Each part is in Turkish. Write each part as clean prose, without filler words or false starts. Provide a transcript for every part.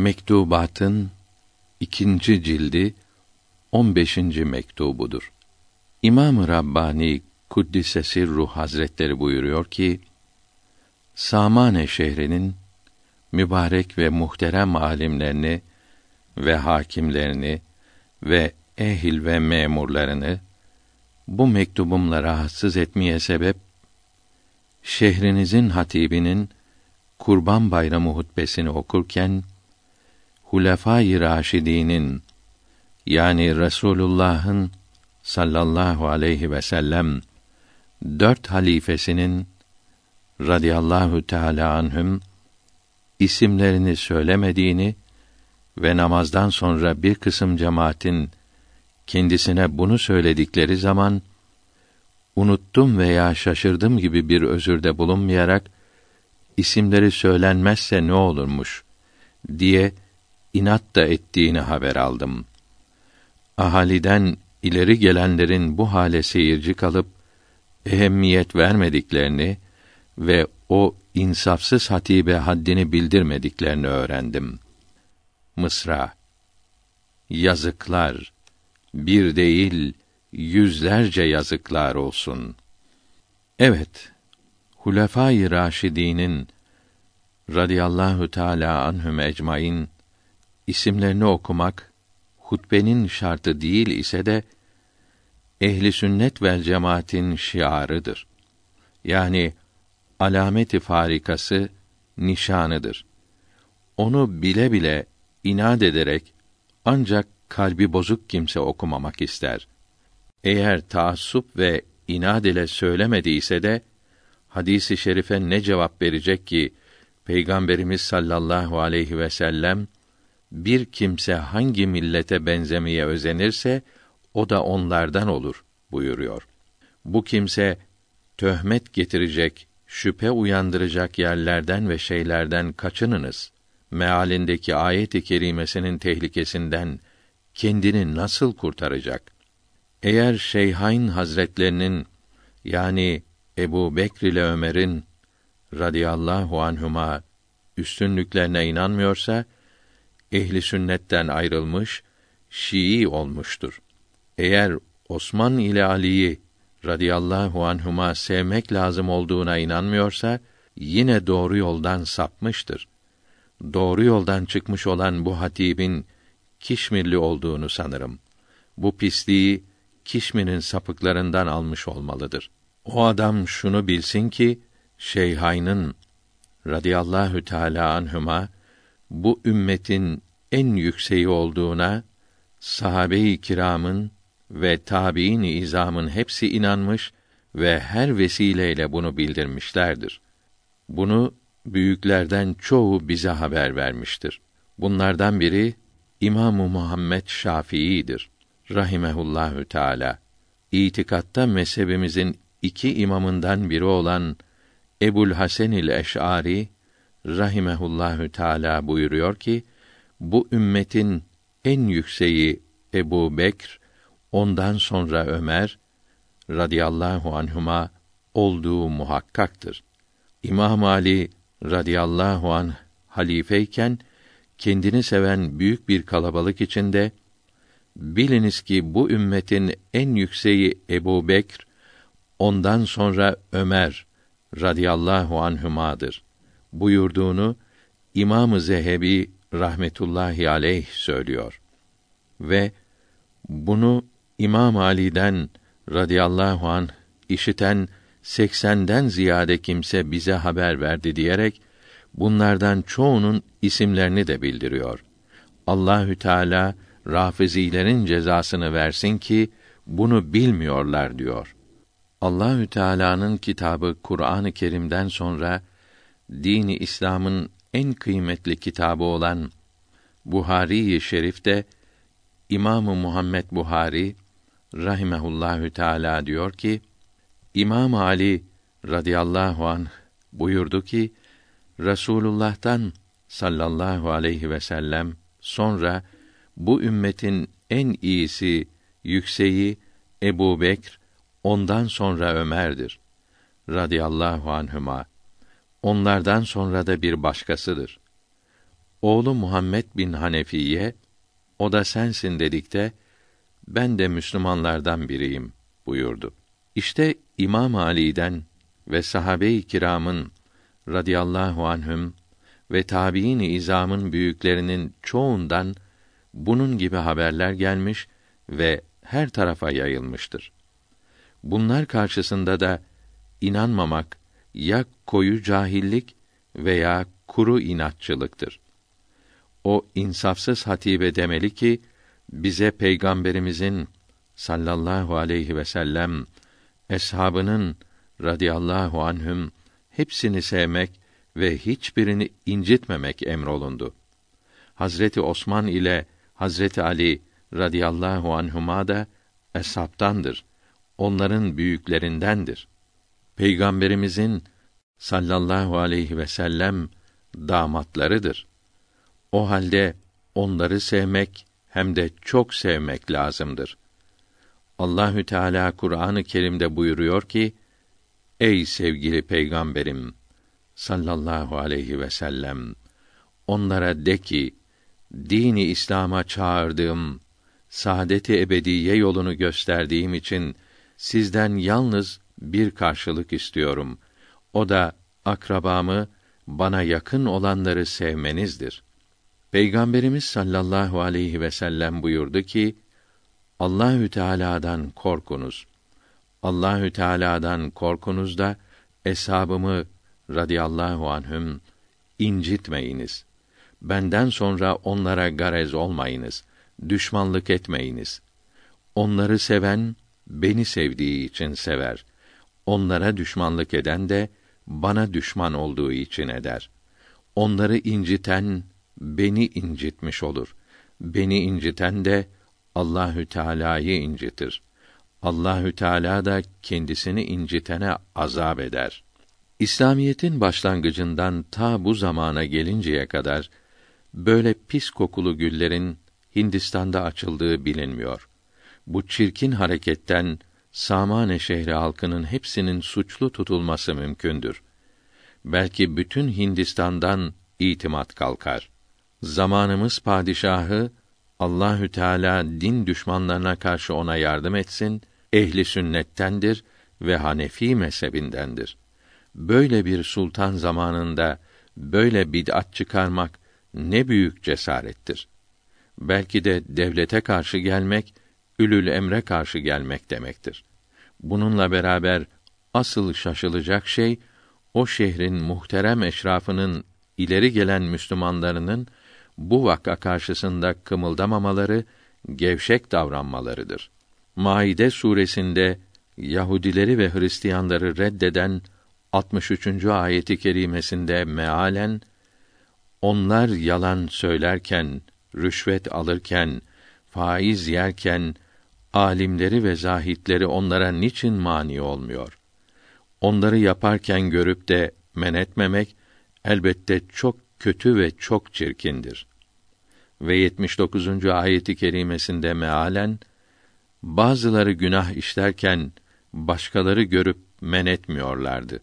Mektubat'ın 2. cildi 15. mektubudur. İmâm-ı Rabbânî Kuddîs-e Sirruh Hazretleri buyuruyor ki: Sama'ne şehrinin mübarek ve muhterem alimlerini ve hakimlerini ve ehil ve memurlarını bu mektubumla rahatsız etmeye sebep şehrinizin hatibinin Kurban Bayramı hutbesini okurken Hulefâ-i Râşidîn'in yani Resûlullah'ın sallallahu aleyhi ve sellem 4 halifesinin radıyallahu teâlâ anhüm isimlerini söylemediğini ve namazdan sonra bir kısım cemaatin kendisine bunu söyledikleri zaman unuttum veya şaşırdım gibi bir özürde bulunmayarak isimleri söylenmezse ne olurmuş diye inat da ettiğini haber aldım. Ahaliden ileri gelenlerin bu hale seyirci kalıp ehemmiyet vermediklerini ve o insafsız hatibe haddini bildirmediklerini öğrendim. Mısra: Yazıklar, bir değil, yüzlerce yazıklar olsun. Evet, Hulefâ-i Râşidîn'in radıyallahu teâlâ anhum ecmaîn isimlerini okumak hutbenin şartı değil ise de ehli sünnet vel cemaatin şiarıdır. Yani alameti farikası, nişanıdır. Onu bile bile inat ederek ancak kalbi bozuk kimse okumamak ister. Eğer taassup ve inat ile söylemediyse de hadis-i şerife ne cevap verecek ki Peygamberimiz sallallahu aleyhi ve sellem bir kimse hangi millete benzemeye özenirse o da onlardan olur buyuruyor. Bu kimse töhmet getirecek, şüphe uyandıracak yerlerden ve şeylerden kaçınınız mealindeki ayet-i kerimesinin tehlikesinden kendini nasıl kurtaracak? Eğer Şeyhayn Hazretlerinin yani Ebu Bekr ile Ömer'in radıyallahu anhuma üstünlüklerine inanmıyorsa ehli sünnetten ayrılmış, Şii olmuştur. Eğer Osman ile Ali'yi radıyallahu anhuma sevmek lazım olduğuna inanmıyorsa yine doğru yoldan sapmıştır. Doğru yoldan çıkmış olan bu hatibin Keşmirli olduğunu sanırım. Bu pisliği Keşmir'in sapıklarından almış olmalıdır. O adam şunu bilsin ki Şeyhayn'ın radıyallahu teâlâ anhuma bu ümmetin en yükseği olduğuna sahabe-i kiramın ve tabiîn-i izamın hepsi inanmış ve her vesileyle bunu bildirmişlerdir. Bunu büyüklerden çoğu bize haber vermiştir. Bunlardan biri İmam Muhammed Şafii'dir rahimehullahü teâlâ. İtikatta mezhebimizin 2 imamından biri olan Ebu'l-Hasenil-Eş'arî rahimehullahü teâlâ buyuruyor ki bu ümmetin en yükseği Ebu Bekr, ondan sonra Ömer radıyallahu anhuma olduğu muhakkaktır. İmam Ali radıyallahu anh halifeyken kendini seven büyük bir kalabalık içinde biliniz ki bu ümmetin en yükseği Ebu Bekr, ondan sonra Ömer radıyallahu anhümadır buyurduğunu İmam-ı Zehebi rahmetullahi aleyh söylüyor. Ve bunu İmam Ali'den radıyallahu anh işiten 80'den ziyade kimse bize haber verdi diyerek bunlardan çoğunun isimlerini de bildiriyor. Allahü Teala Rafizilerin cezasını versin ki bunu bilmiyorlar diyor. Allahü Teala'nın kitabı Kur'an-ı Kerim'den sonra dini İslam'ın en kıymetli kitabı olan Buhari-i Şerif de İmam Muhammed Buhari rahimehullahü teâlâ diyor ki İmam Ali radıyallahu anh buyurdu ki Resûlullah'tan sallallahu aleyhi ve sellem sonra bu ümmetin en iyisi, yükseği Ebu Bekr, ondan sonra Ömer'dir radıyallahu anhuma. Onlardan sonra da bir başkasıdır. oğlu Muhammed bin Hanefi'ye, o da sensin dedikte, ben de Müslümanlardan biriyim buyurdu. İşte İmam Ali'den ve sahabe-i kiramın radıyallahu anhüm ve tabiîn-i izamın büyüklerinin çoğundan bunun gibi haberler gelmiş ve her tarafa yayılmıştır. Bunlar karşısında da inanmamak ya koyu cahillik veya kuru inatçılıktır. O insafsız hatibe demeli ki, bize Peygamberimizin sallallahu aleyhi ve sellem, eshabının radıyallahu anhüm hepsini sevmek ve hiçbirini incitmemek emrolundu. Hazreti Osman ile Hazreti Ali radıyallahu anhuma da eshabtandır. Onların büyüklerindendir. Peygamberimizin sallallahu aleyhi ve sellem damatlarıdır. O halde onları sevmek hem de çok sevmek lazımdır. Allahü Teala Kur'an-ı Kerim'de buyuruyor ki: Ey sevgili peygamberim sallallahu aleyhi ve sellem, onlara de ki, dini İslam'a çağırdığım, saadet-i ebediye yolunu gösterdiğim için sizden yalnız bir karşılık istiyorum. O da akrabamı, bana yakın olanları sevmenizdir. Peygamberimiz sallallahu aleyhi ve sellem buyurdu ki: Allahü Teala'dan korkunuz. Allahü Teala'dan korkunuz da eshabımı radıyallahu anhüm incitmeyiniz. Benden sonra onlara garez olmayınız. Düşmanlık etmeyiniz. Onları seven beni sevdiği için sever. Onlara düşmanlık eden de bana düşman olduğu için eder. Onları inciten beni incitmiş olur. Beni inciten de Allahü Teala'yı incitir. Allahü Teala da kendisini incitene azap eder. İslamiyetin başlangıcından ta bu zamana gelinceye kadar böyle pis kokulu güllerin Hindistan'da açıldığı bilinmiyor. Bu çirkin hareketten Sama'ne şehri halkının hepsinin suçlu tutulması mümkündür. Belki bütün Hindistan'dan itimat kalkar. Zamanımız padişahı Allahü Teala din düşmanlarına karşı ona yardım etsin, ehli sünnettendir ve Hanefi mezhebindendir. Böyle bir sultan zamanında böyle bid'at çıkarmak ne büyük cesarettir. Belki de devlete karşı gelmek, ülül emre karşı gelmek demektir. Bununla beraber asıl şaşılacak şey, o şehrin muhterem eşrafının, ileri gelen Müslümanlarının bu vaka karşısında kımıldamamaları, gevşek davranmalarıdır. Maide suresinde Yahudileri ve Hristiyanları reddeden 63. ayet-i kerimesinde mealen, onlar yalan söylerken, rüşvet alırken, faiz yerken, alimleri ve zahitleri onlara niçin mani olmuyor? Onları yaparken görüp de men etmemek, elbette çok kötü ve çok çirkindir. Ve 79. ayet-i kerimesinde mealen, bazıları günah işlerken, başkaları görüp men etmiyorlardı.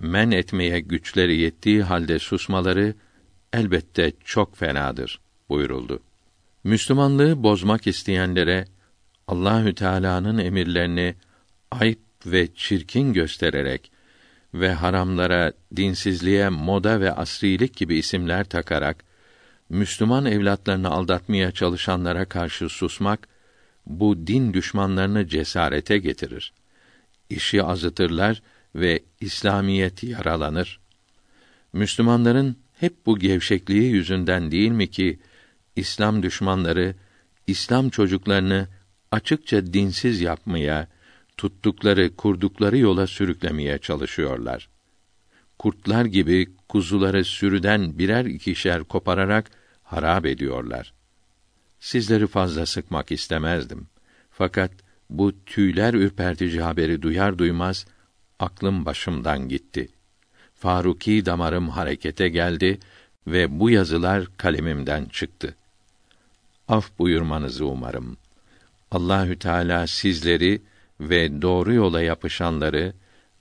Men etmeye güçleri yettiği halde susmaları, elbette çok fenadır buyuruldu. Müslümanlığı bozmak isteyenlere Allahü Teala'nın emirlerini ayıp ve çirkin göstererek ve haramlara, dinsizliğe, moda ve asrilik gibi isimler takarak Müslüman evlatlarını aldatmaya çalışanlara karşı susmak, bu din düşmanlarını cesarete getirir. İşi azıtırlar ve İslamiyet yaralanır. Müslümanların hep bu gevşekliği yüzünden değil mi ki İslam düşmanları İslam çocuklarını açıkça dinsiz yapmaya, tuttukları, kurdukları yola sürüklemeye çalışıyorlar. Kurtlar gibi kuzuları sürüden birer ikişer kopararak harap ediyorlar. Sizleri fazla sıkmak istemezdim. Fakat bu tüyler ürpertici haberi duyar duymaz aklım başımdan gitti. Faruki damarım harekete geldi ve bu yazılar kalemimden çıktı. Af buyurmanızı umarım. Allahü Teala sizleri ve doğru yola yapışanları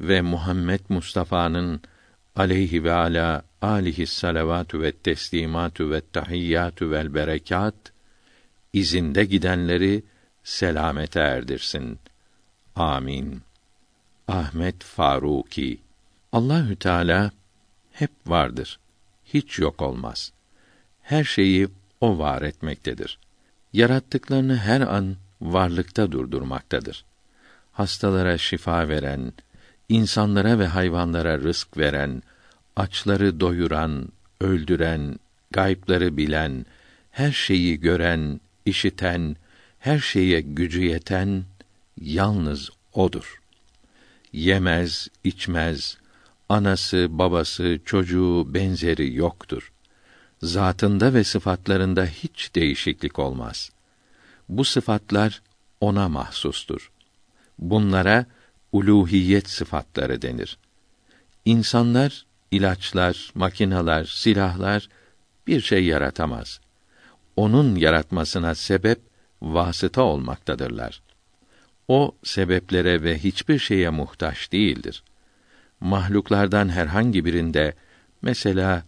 ve Muhammed Mustafa'nın aleyhi ve ala alihi salavatü ve teslimatü ve tahiyyatü vel berekat, izinde gidenleri selamete erdirsin. Amin. Ahmet Faruki. Allahü Teala hep vardır, hiç yok olmaz. Her şeyi O var etmektedir. Yarattıklarını her an varlıkta durdurmaktadır. Hastalara şifa veren, insanlara ve hayvanlara rızk veren, açları doyuran, öldüren, gayipleri bilen, her şeyi gören, işiten, her şeye gücü yeten yalnız O'dur. Yemez, içmez, anası, babası, çocuğu, benzeri yoktur. Zatında ve sıfatlarında hiç değişiklik olmaz. Bu sıfatlar O'na mahsustur. Bunlara uluhiyet sıfatları denir. İnsanlar, ilaçlar, makineler, silahlar bir şey yaratamaz. O'nun yaratmasına sebep, vasıta olmaktadırlar. O, sebeplere ve hiçbir şeye muhtaç değildir. Mahluklardan herhangi birinde, mesela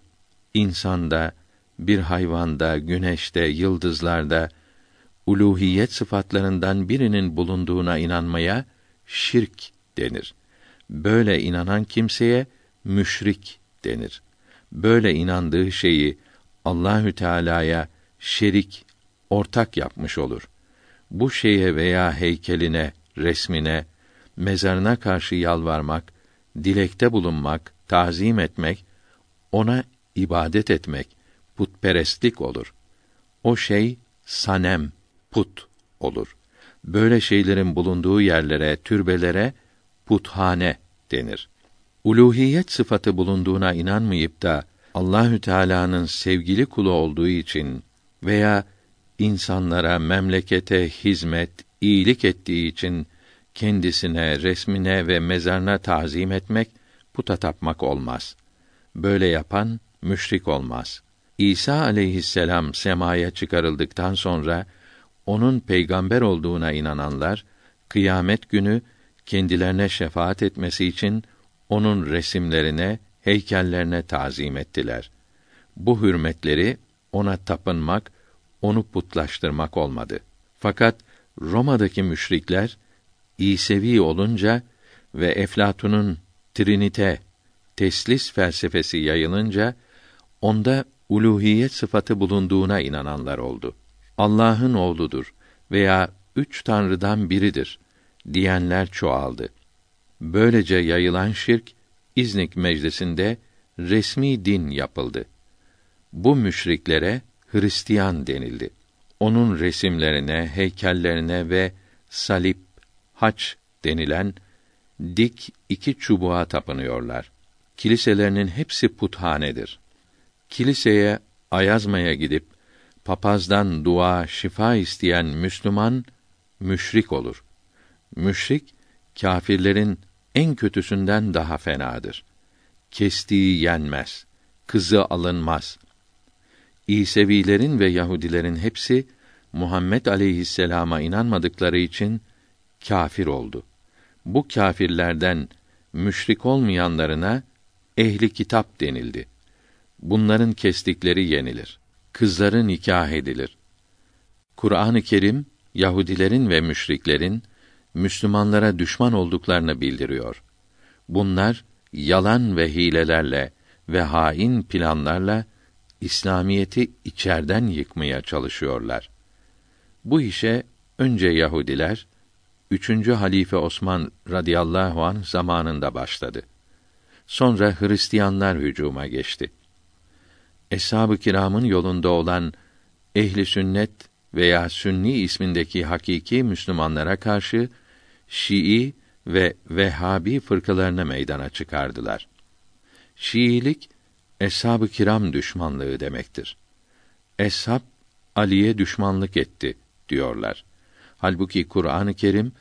insanda, bir hayvanda, güneşte, yıldızlarda, uluhiyet sıfatlarından birinin bulunduğuna inanmaya şirk denir. Böyle inanan kimseye müşrik denir. Böyle inandığı şeyi Allahü Teala'ya şerik, ortak yapmış olur. Bu şeye veya heykeline, resmine, mezarına karşı yalvarmak, dilekte bulunmak, tazim etmek, ona ibadet etmek, putperestlik olur. O şey sanem, put olur. Böyle şeylerin bulunduğu yerlere, türbelere puthane denir. Uluhiyet sıfatı bulunduğuna inanmayıp da Allahü Teala'nın sevgili kulu olduğu için veya insanlara, memlekete hizmet, iyilik ettiği için kendisine, resmine ve mezarına tazim etmek, puta tapmak olmaz. Böyle yapan müşrik olmaz. İsa aleyhisselam semaya çıkarıldıktan sonra onun peygamber olduğuna inananlar kıyamet günü kendilerine şefaat etmesi için onun resimlerine, heykellerine tazim ettiler. Bu hürmetleri ona tapınmak, onu putlaştırmak olmadı. Fakat Roma'daki müşrikler İsevî olunca ve Eflatun'un Trinite, teslis felsefesi yayılınca onda uluhiyet sıfatı bulunduğuna inananlar oldu. Allah'ın oğludur veya üç tanrıdan biridir diyenler çoğaldı. Böylece yayılan şirk, İznik Meclisi'nde resmi din yapıldı. Bu müşriklere Hristiyan denildi. Onun resimlerine, heykellerine ve salip, haç denilen dik iki çubuğa tapınıyorlar. Kiliselerinin hepsi puthanedir. Kiliseye, ayazmaya gidip papazdan dua, şifa isteyen Müslüman müşrik olur. Müşrik kâfirlerin en kötüsünden daha fenadır. Kestiği yenmez, kızı alınmaz. İsevilerin ve Yahudilerin hepsi Muhammed aleyhisselama inanmadıkları için kâfir oldu. Bu kâfirlerden müşrik olmayanlarına ehli kitap denildi. Bunların kestikleri yenilir. Kızları nikâh edilir. Kur'an-ı Kerim, Yahudilerin ve müşriklerin Müslümanlara düşman olduklarını bildiriyor. Bunlar yalan ve hilelerle ve hain planlarla İslamiyeti içerden yıkmaya çalışıyorlar. Bu işe önce Yahudiler 3. halife Osman radıyallahu anh zamanında başladı. Sonra Hristiyanlar hücuma geçti. Eshab-ı Kiram'ın yolunda olan Ehl-i Sünnet veya Sünni ismindeki hakiki Müslümanlara karşı Şii ve Vehhabi fırkalarını meydana çıkardılar. Şiilik Eshab-ı Kiram düşmanlığı demektir. Eshab Ali'ye düşmanlık etti diyorlar. Halbuki Kur'an-ı Kerim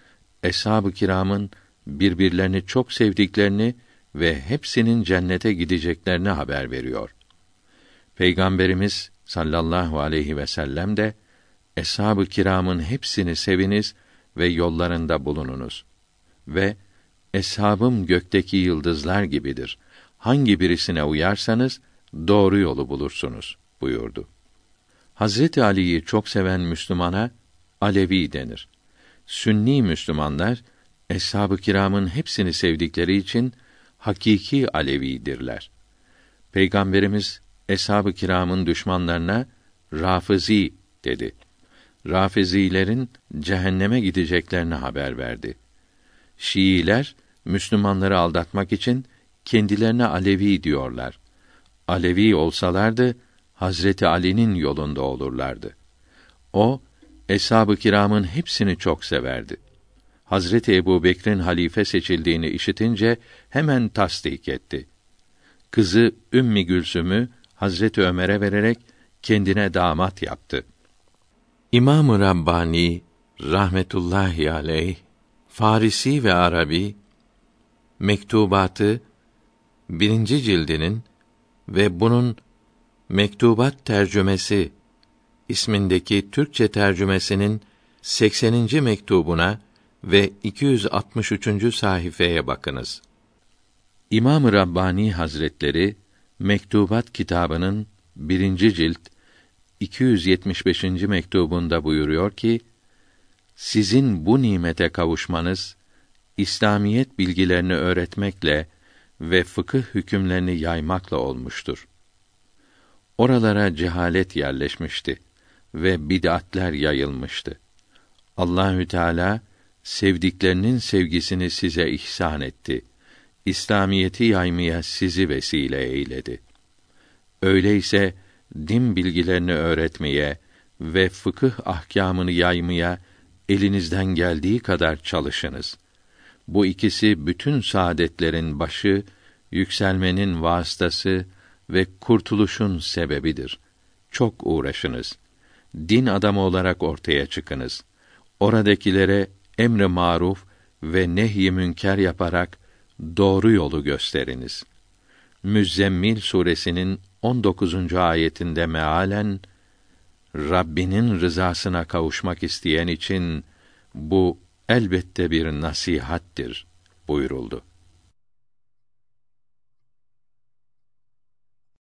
Eshab-ı Kiram'ın birbirlerini çok sevdiklerini ve hepsinin cennete gideceklerini haber veriyor. Peygamberimiz sallallahu aleyhi ve sellem de Eshab-ı Kiram'ın hepsini seviniz ve yollarında bulununuz ve eshabım gökteki yıldızlar gibidir. hangi birisine uyarsanız doğru yolu bulursunuz buyurdu. Hazreti Ali'yi çok seven Müslümana Alevi denir. Sünni Müslümanlar Eshab-ı Kiram'ın hepsini sevdikleri için hakiki Alevidirler. Peygamberimiz Eshab-ı Kiram'ın düşmanlarına Rafizi dedi. Rafizilerin cehenneme gideceklerini haber verdi. Şiiler Müslümanları aldatmak için kendilerine Alevi diyorlar. Alevi olsalardı Hazreti Ali'nin yolunda olurlardı. O Eshab-ı Kiram'ın hepsini çok severdi. Hazreti Ebu Bekr'in halife seçildiğini işitince hemen tasdik etti. Kızı Ümmü Gülsüm'ü Hazreti Ömer'e vererek kendine damat yaptı. İmâm-ı Rabbânî rahmetullahi aleyh, Farisi ve Arabi Mektubatı 1. cildinin ve bunun Mektubat tercümesi ismindeki Türkçe tercümesinin 80. mektubuna ve 263. sayfaya bakınız. İmâm-ı Rabbânî Hazretleri Mektubat kitabının 1. cilt 275. mektubunda buyuruyor ki: Sizin bu nimete kavuşmanız İslamiyet bilgilerini öğretmekle ve fıkıh hükümlerini yaymakla olmuştur. Oralara cehalet yerleşmişti ve bid'atler yayılmıştı. Allahü Teala sevdiklerinin sevgisini size ihsan etti. İslamiyeti yaymaya sizi vesile eyledi. Öyleyse din bilgilerini öğretmeye ve fıkıh ahkâmını yaymaya elinizden geldiği kadar çalışınız. Bu ikisi bütün saadetlerin başı, yükselmenin vasıtası ve kurtuluşun sebebidir. Çok uğraşınız. Din adamı olarak ortaya çıkınız. Oradakilere emr-i maruf ve nehy-i münker yaparak doğru yolu gösteriniz. Müzzemmil suresinin 19. ayetinde mealen, Rabbinin rızasına kavuşmak isteyen için bu elbette bir nasihattir buyuruldu.